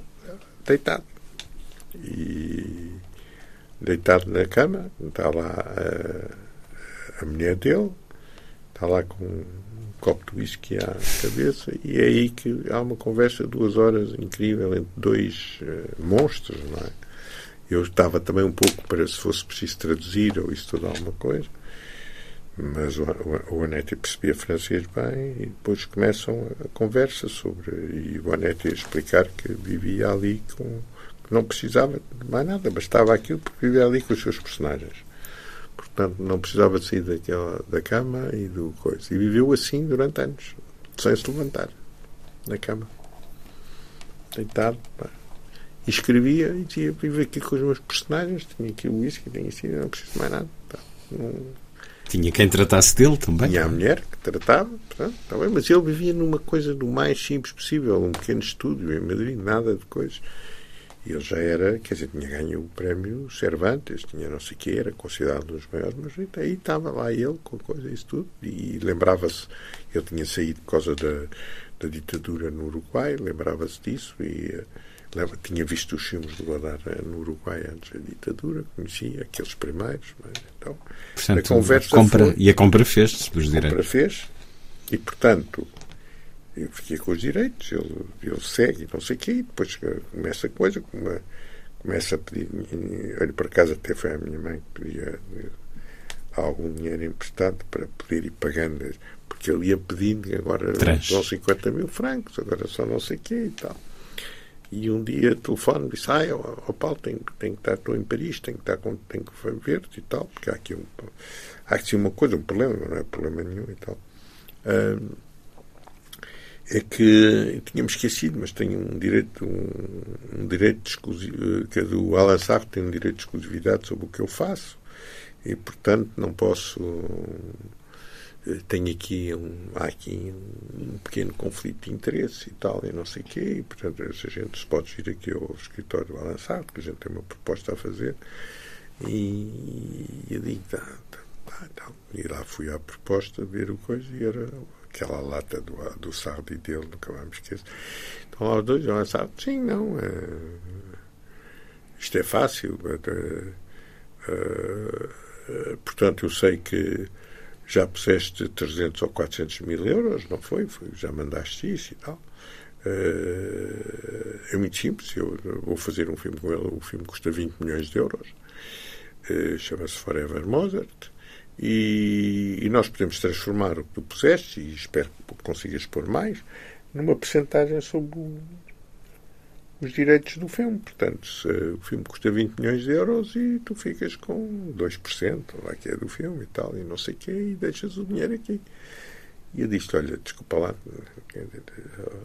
deitado e deitado na cama, está lá a, a mulher dele, está lá com um copo de whisky à cabeça, e é aí que há uma conversa de duas horas incrível entre dois uh, monstros, não é? Eu estava também um pouco para se fosse preciso traduzir ou isso tudo alguma coisa, mas o, o, o Onetti percebia francês bem, e depois começam a conversa sobre, e o Onetti a explicar que vivia ali com, que não precisava de mais nada, bastava aquilo porque vivia ali com os seus personagens, portanto não precisava de sair daquela, da cama e do coisa, e viveu assim durante anos, sem se levantar na cama, deitado, pá. E escrevia e dizia, vivo aqui com os meus personagens, tinha aqui o whisky, tinha isso, não preciso de mais nada, pá. Não tinha quem tratasse dele também. Tinha a mulher que tratava, portanto, tá bem, mas ele vivia numa coisa do mais simples possível, um pequeno estúdio em Madrid, nada de coisas. Ele já era, quer dizer, tinha ganho o prémio Cervantes, tinha não sei o que, era considerado um dos maiores, mas aí estava lá ele com coisa, isso tudo, e lembrava-se, ele tinha saído por causa da, da ditadura no Uruguai, lembrava-se disso, e lembra, tinha visto os filmes de Godard no Uruguai antes da ditadura, conhecia aqueles primeiros, mas então... Portanto, a conversa compra, foi, e a compra fez-se dos direitos. A compra fez, e portanto... eu fiquei com os direitos, ele, ele segue, não sei o quê, e depois começa a coisa, começa a pedir dinheiro. Olha, por acaso até foi a minha mãe que pedia algum dinheiro emprestado para poder ir pagando, porque ele ia pedindo, agora são cinquenta mil francos, agora só não sei o quê e tal. E um dia telefone-me e disse: ah, ó Paulo, tenho, tenho que estar, estou em Paris, tenho que estar, tenho que ver-te e tal, porque há aqui, um, há aqui uma coisa, um problema, não é problema nenhum e tal. Um, é que tinha-me esquecido, mas tenho um direito um, um direito de exclusividade, que é do Alan Sartre, tem um direito de exclusividade sobre o que eu faço, e portanto não posso, tenho aqui um, há aqui um pequeno conflito de interesse e tal, e não sei o quê, e portanto essa gente se pode vir aqui ao escritório do Alan Sartre, que a gente tem uma proposta a fazer, e eu digo tá, tá, tá, tá. E lá fui à proposta ver o coisa, e era aquela lata do, do Sartre e dele, nunca mais me esqueço. Então lá os dois vão lançar, sim, não, é, isto é fácil, é, é, é, portanto eu sei que já puseste trezentos ou quatrocentos mil euros, não foi? Foi, já mandaste isso e tal. É, é muito simples, eu vou fazer um filme com ele, o filme custa vinte milhões de euros, é, chama-se Forever Mozart. E, e nós podemos transformar o que tu puseste, e espero que consigas pôr mais, numa percentagem sobre o, os direitos do filme. Portanto, se, o filme custa vinte milhões de euros e tu ficas com dois por cento, lá que é do filme e tal, e não sei o quê, e deixas o dinheiro aqui. E eu disse-lhe: olha, desculpa lá,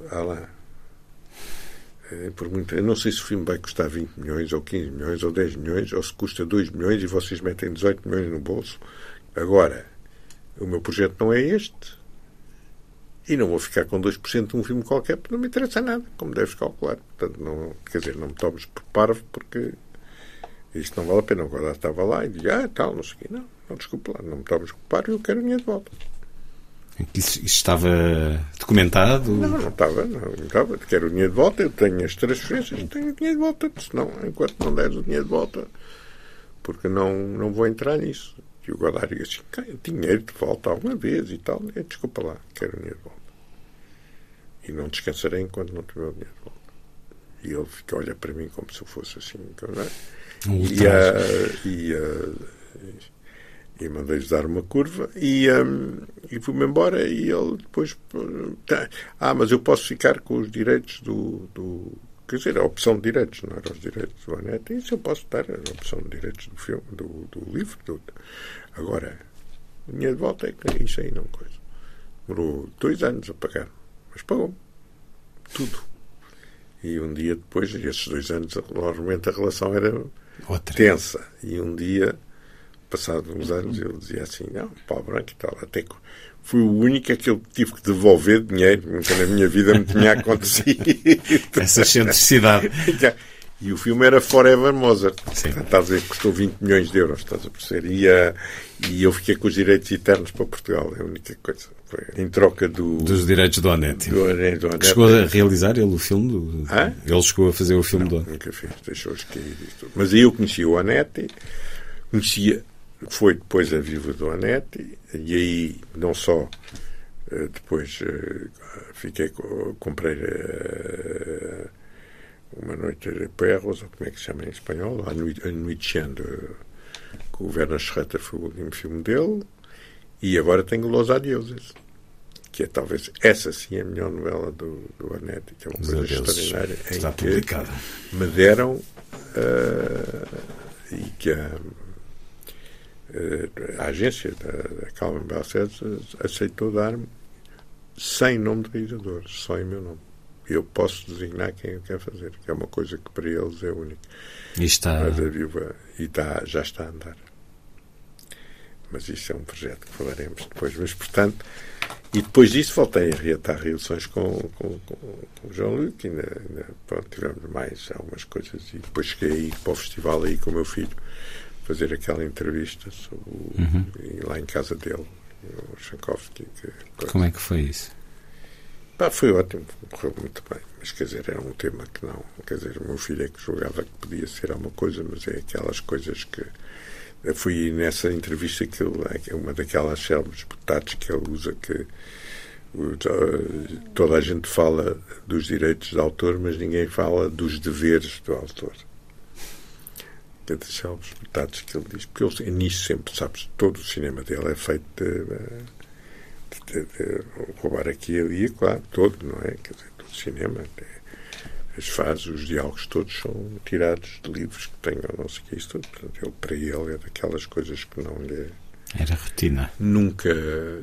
há lá, é, por muito, eu não sei se o filme vai custar vinte milhões, ou quinze milhões, ou dez milhões, ou se custa dois milhões e vocês metem dezoito milhões no bolso. Agora, o meu projeto não é este, e não vou ficar com dois por cento de um filme qualquer, porque não me interessa nada, como deves calcular. Portanto, não, quer dizer, não me tomes por parvo, porque isto não vale a pena. O Godard estava lá e dizia: ah, tal, não sei o quê. Não, não, desculpa lá, não me tomes por parvo, eu quero a minha de volta. Isso, isso estava documentado? Não, não estava, não estava. Quero o dinheiro de volta, eu tenho as transferências, tenho o dinheiro de volta, senão, enquanto não deres o dinheiro de volta, porque não, não vou entrar nisso. E o Godard disse: dinheiro de volta alguma vez e tal. Eu, desculpa lá, quero o dinheiro de volta. E não descansarei enquanto não tiver o dinheiro de volta. E ele fica, olha para mim como se eu fosse assim. É? Um e uh, e, uh, e mandei-lhes dar uma curva. E, um, e fui-me embora. E ele depois... ah, mas eu posso ficar com os direitos do... do quer dizer, a opção de direitos, não era os direitos do Onetti. Isso eu posso dar, a opção de direitos do filme, do, do livro. Do... Agora, a minha de volta é que isso aí não coisa. Demorou dois anos a pagar, mas pagou tudo. E um dia depois, esses dois anos, normalmente a relação era outra, tensa. E um dia, passados uns anos, ele dizia assim: não, Paulo Branco e tal, até que fui o único que eu tive que devolver dinheiro, nunca na minha vida me tinha acontecido. Essa excentricidade. E o filme era Forever Mozart. Sim. Estás a dizer que custou vinte milhões de euros, estás a perceber? E, uh, e eu fiquei com os direitos eternos para Portugal, é a única coisa. Foi em troca do, dos direitos do Onetti. Do, do Onetti. Chegou a realizar ele o filme? Do, Hã? Ele chegou a fazer o filme. Não, do Onetti. Nunca fez, deixou-os cair. Mas aí eu conheci o Onetti, conhecia... foi depois a viúva do Onetti, e aí não só depois fiquei, comprei uh, Uma Noite de Perros, ou como é que se chama em espanhol, A Noite de, que o Verna Schreta foi o último filme dele, e agora tenho Los Adioses, que é talvez essa sim a melhor novela do, do Onetti, que é uma Os coisa Deus extraordinária, está publicada. Me deram uh, e que a a agência da Carmen Balcells aceitou dar-me sem nome de realizador, só em meu nome. Eu posso designar quem eu quero fazer, que é uma coisa que para eles é única. E está... Mas a viúva, e está, já está a andar. mas isso é um projeto que falaremos depois. Mas, portanto, e depois disso voltei a reatar reuniões com, com, com, com o Jean-Luc, e ainda, ainda, pronto, tivemos mais algumas coisas, e depois cheguei aí para o festival aí com o meu filho, fazer aquela entrevista sobre o, uhum. lá em casa dele, o Tchaikovsky. Como é que foi isso? Pá, foi ótimo, correu muito bem, mas quer dizer, era um tema que não, quer dizer, o meu filho é que julgava que podia ser alguma coisa, mas é aquelas coisas que foi nessa entrevista que ele, uma daquelas célebres portadas que ele usa, que toda a gente fala dos direitos de autor, mas ninguém fala dos deveres do autor. Deixar os deputados que ele diz, porque ele nisso sempre, sabes, todo o cinema dele é feito de, de, de, de roubar aqui e ali, claro, todo, não é? Quer dizer, todo o cinema, as fases, os diálogos todos são tirados de livros que tenham, não sei o que é isso tudo. Portanto, ele, para ele, é daquelas coisas que não lhe... Era rotina. Nunca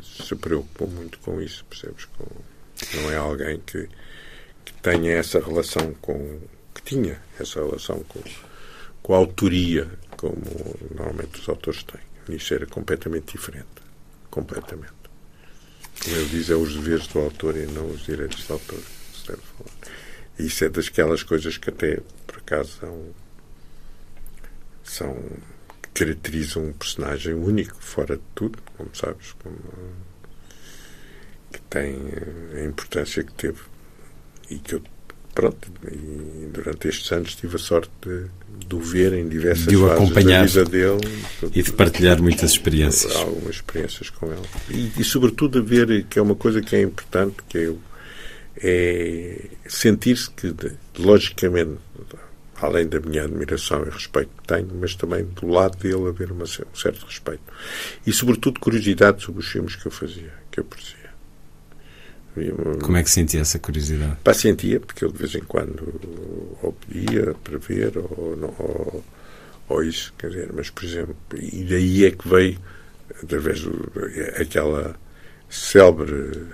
se preocupou muito com isso, percebes? Com, não é alguém que, que tenha essa relação com... que tinha essa relação com... com a autoria, como normalmente os autores têm. Nisso era completamente diferente. Completamente. Como eu diz, é os deveres do autor e não os direitos do autor. Se deve falar. Isso é daquelas coisas que até, por acaso, são, são caracterizam um personagem único, fora de tudo, como sabes, como, que tem a importância que teve. E que eu Pronto, e durante estes anos tive a sorte de o ver em diversas de fases da vida dele. E de partilhar muitas experiências. Algumas experiências com ele. E, e sobretudo, a ver que é uma coisa que é importante, que é, é sentir-se que, logicamente, além da minha admiração e respeito que tenho, mas também do lado dele haver uma, um certo respeito. E, sobretudo, curiosidade sobre os filmes que eu fazia, que eu produzia. Como é que sentia essa curiosidade? Pá, sentia, porque eu de vez em quando ou pedia para ver ou, não, ou, ou isso, quer dizer, mas por exemplo, e daí é que veio através do, aquela célebre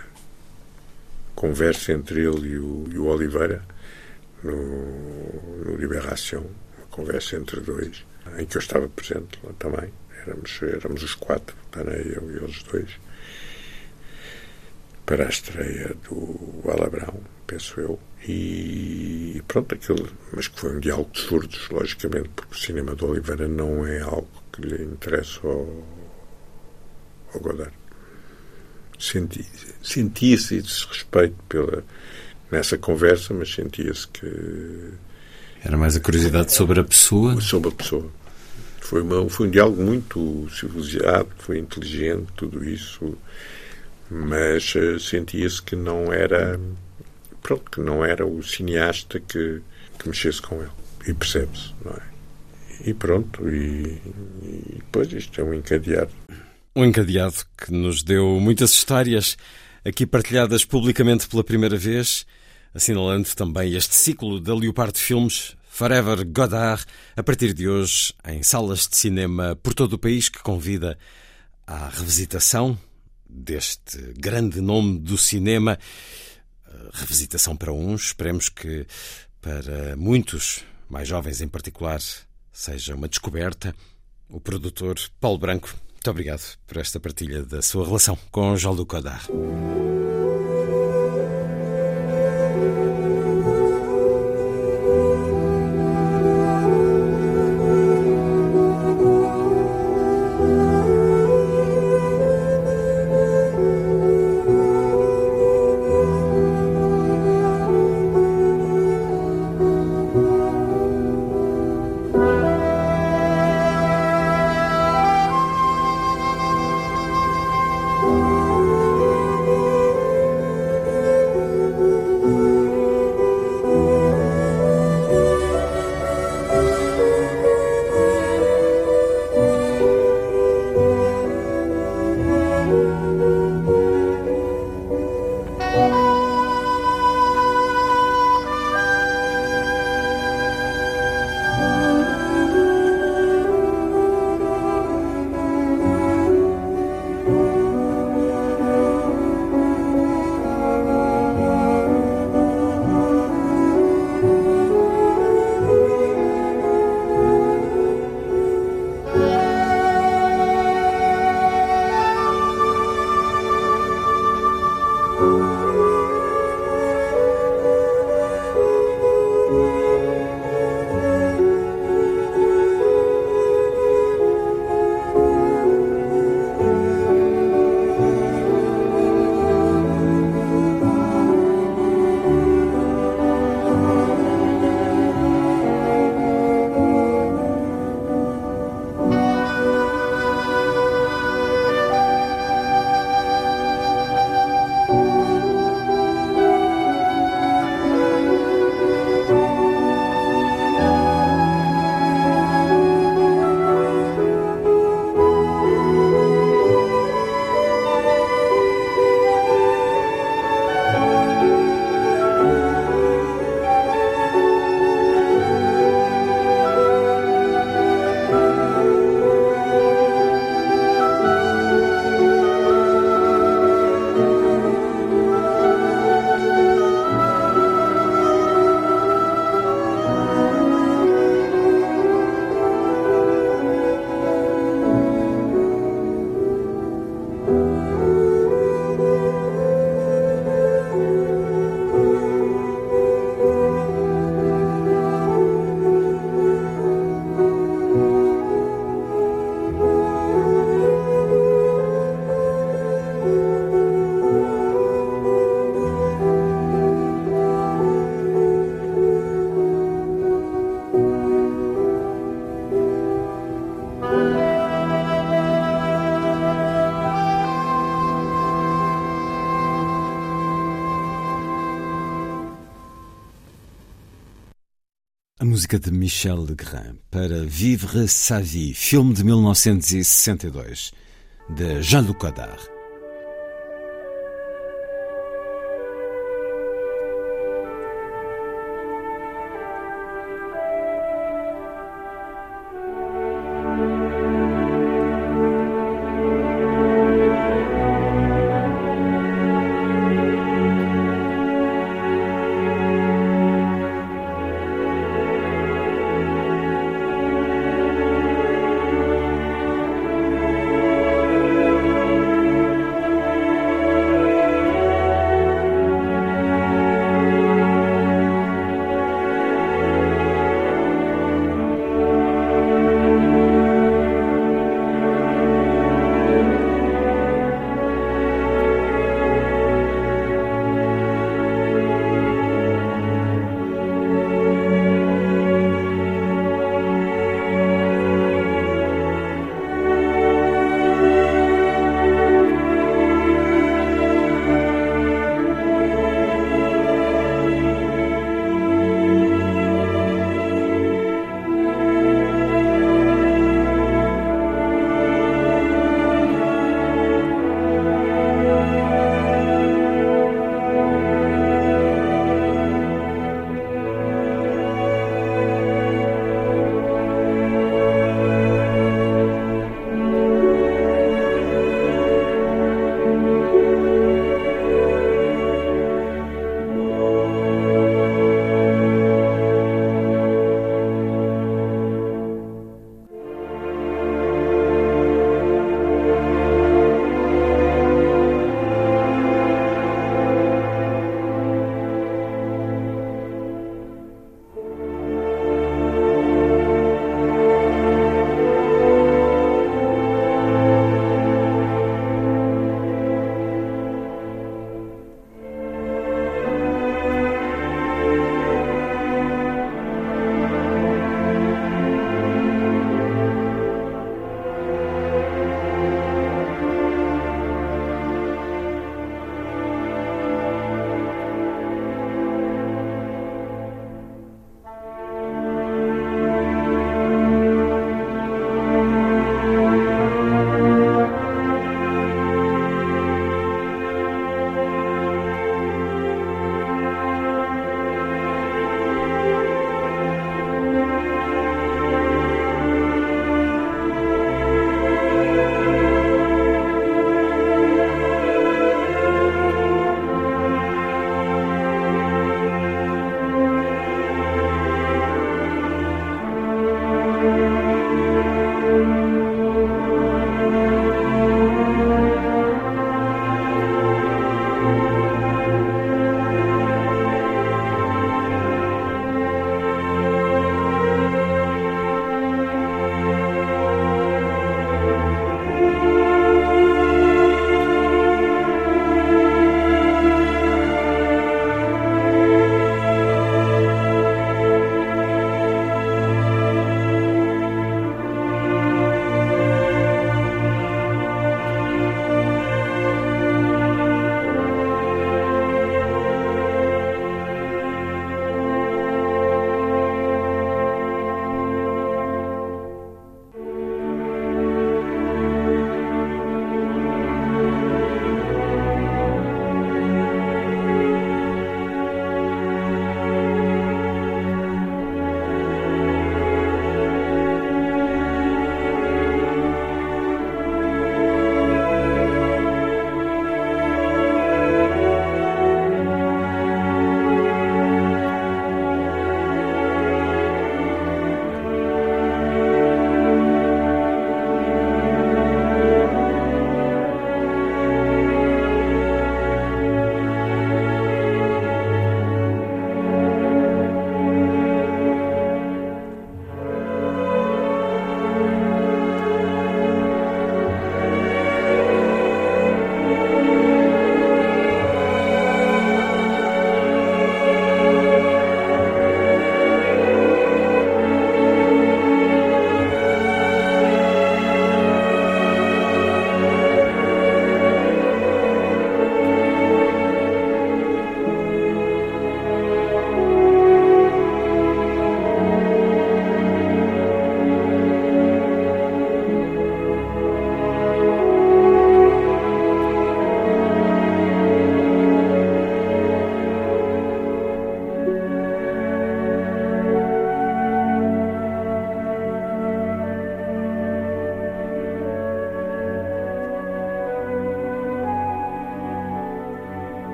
conversa entre ele e o, e o Oliveira no, no Liberação, uma conversa entre dois em que eu estava presente lá também, éramos, éramos os quatro, eu e eles dois, para a estreia do Alabrão, penso eu, e pronto, aquele, mas que foi um diálogo de surdos, logicamente, porque o cinema de Oliveira não é algo que lhe interessa ao, ao Godard. Senti, sentia-se esse respeito pela, nessa conversa, mas sentia-se que... Era mais a curiosidade sobre a pessoa? Sobre a pessoa. Foi, uma, foi um diálogo muito civilizado, foi inteligente, tudo isso... mas uh, sentia-se que não era pronto, que não era o cineasta que, que mexesse com ele, e percebe-se, não é? E pronto, e, e depois isto é um encadeado um encadeado que nos deu muitas histórias aqui partilhadas publicamente pela primeira vez, assinalando também este ciclo da Leopardo Filmes, Forever Godard, a partir de hoje em salas de cinema por todo o país, que convida à revisitação deste grande nome do cinema. Revisitação para uns, esperemos que para muitos, mais jovens em particular, seja uma descoberta. O produtor Paulo Branco, muito obrigado por esta partilha da sua relação com Jean-Luc Godard. A música de Michel Legrand para Vivre sa vie, filme de mil novecentos e sessenta e dois, de Jean-Luc Godard.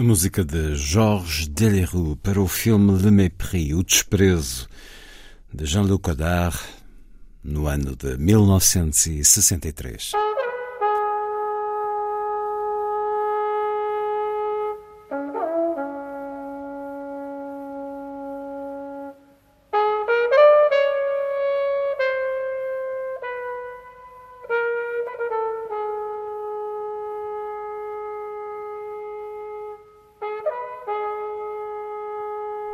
A música de Georges Delerue para o filme Le Mépris, O Desprezo, de Jean-Luc Godard, no ano de mil novecentos e sessenta e três.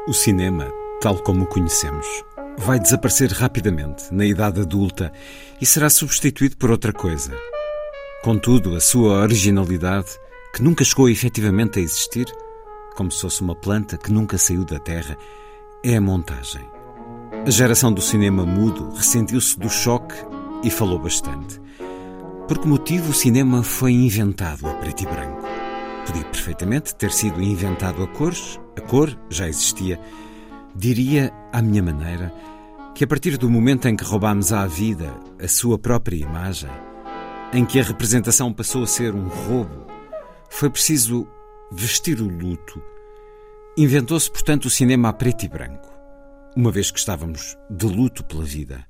O cinema, tal como o conhecemos, vai desaparecer rapidamente na idade adulta e será substituído por outra coisa. Contudo, a sua originalidade, que nunca chegou efetivamente a existir, como se fosse uma planta que nunca saiu da terra, é a montagem. A geração do cinema mudo ressentiu-se do choque e falou bastante. Por que motivo o cinema foi inventado a preto e branco? Podia perfeitamente ter sido inventado a cores, a cor já existia. Diria, à minha maneira, que a partir do momento em que roubámos à vida a sua própria imagem, em que a representação passou a ser um roubo, foi preciso vestir o luto. Inventou-se, portanto, o cinema a preto e branco, uma vez que estávamos de luto pela vida.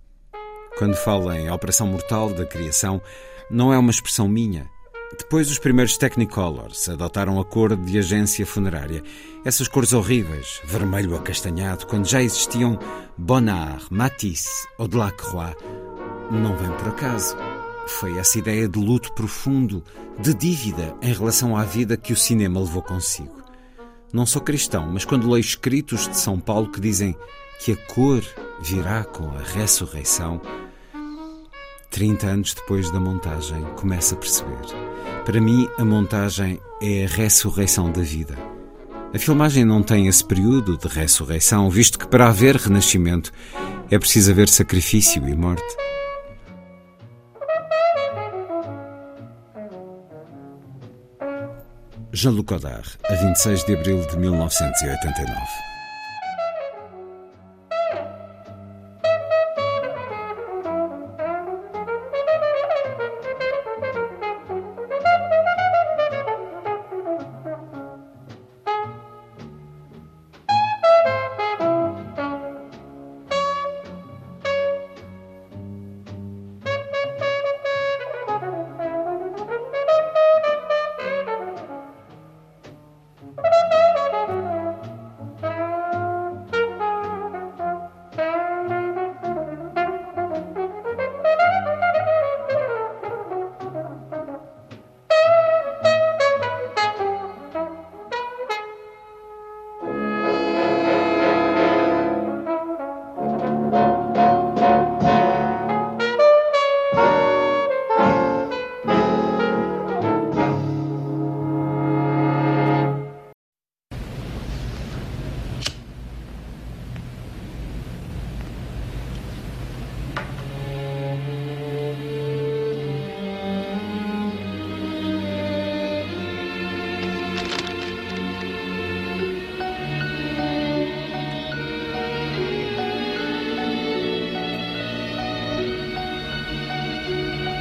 Quando falo em operação mortal da criação, não é uma expressão minha. Depois os primeiros Technicolors adotaram a cor de agência funerária. Essas cores horríveis, vermelho acastanhado, quando já existiam Bonnard, Matisse ou Delacroix, não vem por acaso. Foi essa ideia de luto profundo, de dívida em relação à vida que o cinema levou consigo. Não sou cristão, mas quando leio escritos de São Paulo que dizem que a cor virá com a ressurreição, trinta anos depois da montagem, começo a perceber. Para mim, a montagem é a ressurreição da vida. A filmagem não tem esse período de ressurreição, visto que para haver renascimento é preciso haver sacrifício e morte. Jean-Luc Godard, a vinte e seis de abril de mil novecentos e oitenta e nove.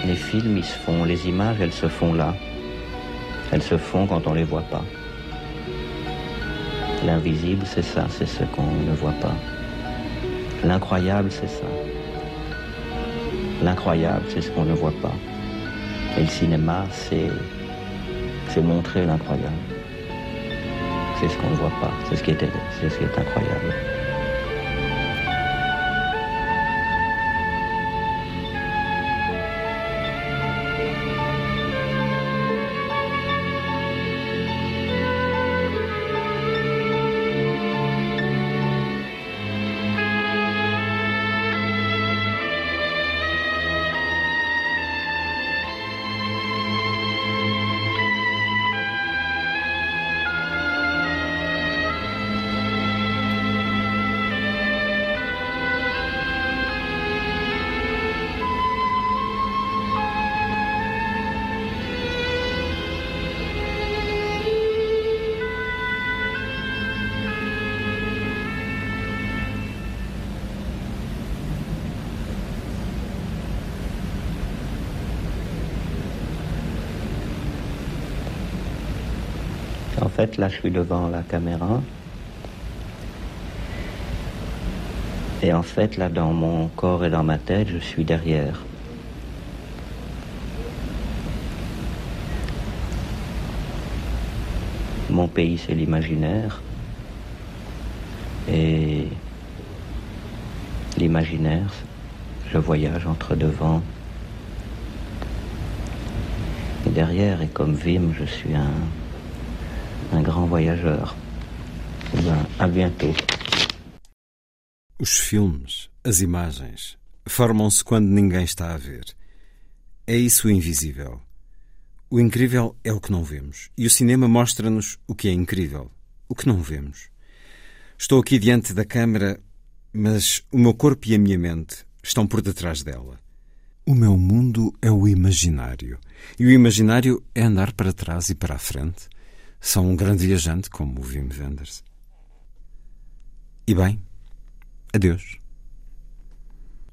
Les films, ils se font, les images, elles se font là. Elles se font quand on les voit pas. L'invisible, c'est ça, c'est ce qu'on ne voit pas. L'incroyable, c'est ça. L'incroyable, c'est ce qu'on ne voit pas. Et le cinéma, c'est, c'est montrer l'incroyable. C'est ce qu'on ne voit pas, c'est ce qui est, c'est ce qui est incroyable. fait, là je suis devant la caméra. Et en fait, là, dans mon corps et dans ma tête, je suis derrière. Mon pays, c'est l'imaginaire. Et l'imaginaire, je voyage entre devant et derrière. Et comme Wim, je suis un, un grand voyageur. Et ben, à bientôt. Os filmes, as imagens, formam-se quando ninguém está a ver. É isso o invisível. O incrível é o que não vemos. E o cinema mostra-nos o que é incrível, o que não vemos. Estou aqui diante da câmara, mas o meu corpo e a minha mente estão por detrás dela. O meu mundo é o imaginário. E o imaginário é andar para trás e para a frente. Sou um grande viajante, como o Wim Wenders. E bem... Adeus.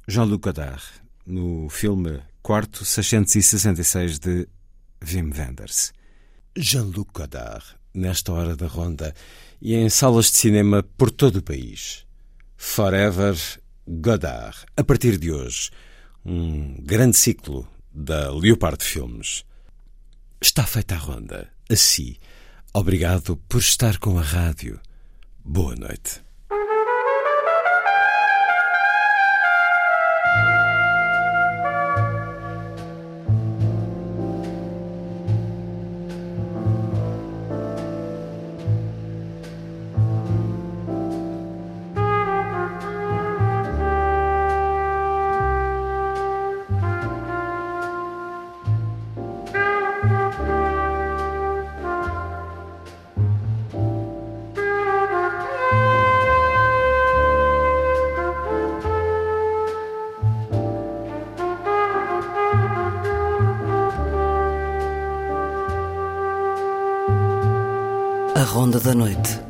Jean-Luc Godard, no filme Quarto seiscentos e sessenta e seis de Wim Wenders. Jean-Luc Godard, nesta hora da ronda, e em salas de cinema por todo o país. Forever Godard, a partir de hoje, um grande ciclo da Leopardo Filmes. Está feita a ronda, assim. Obrigado por estar com a rádio. Boa noite. Ronda da noite.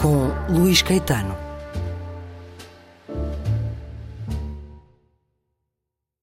Com Luís Caetano.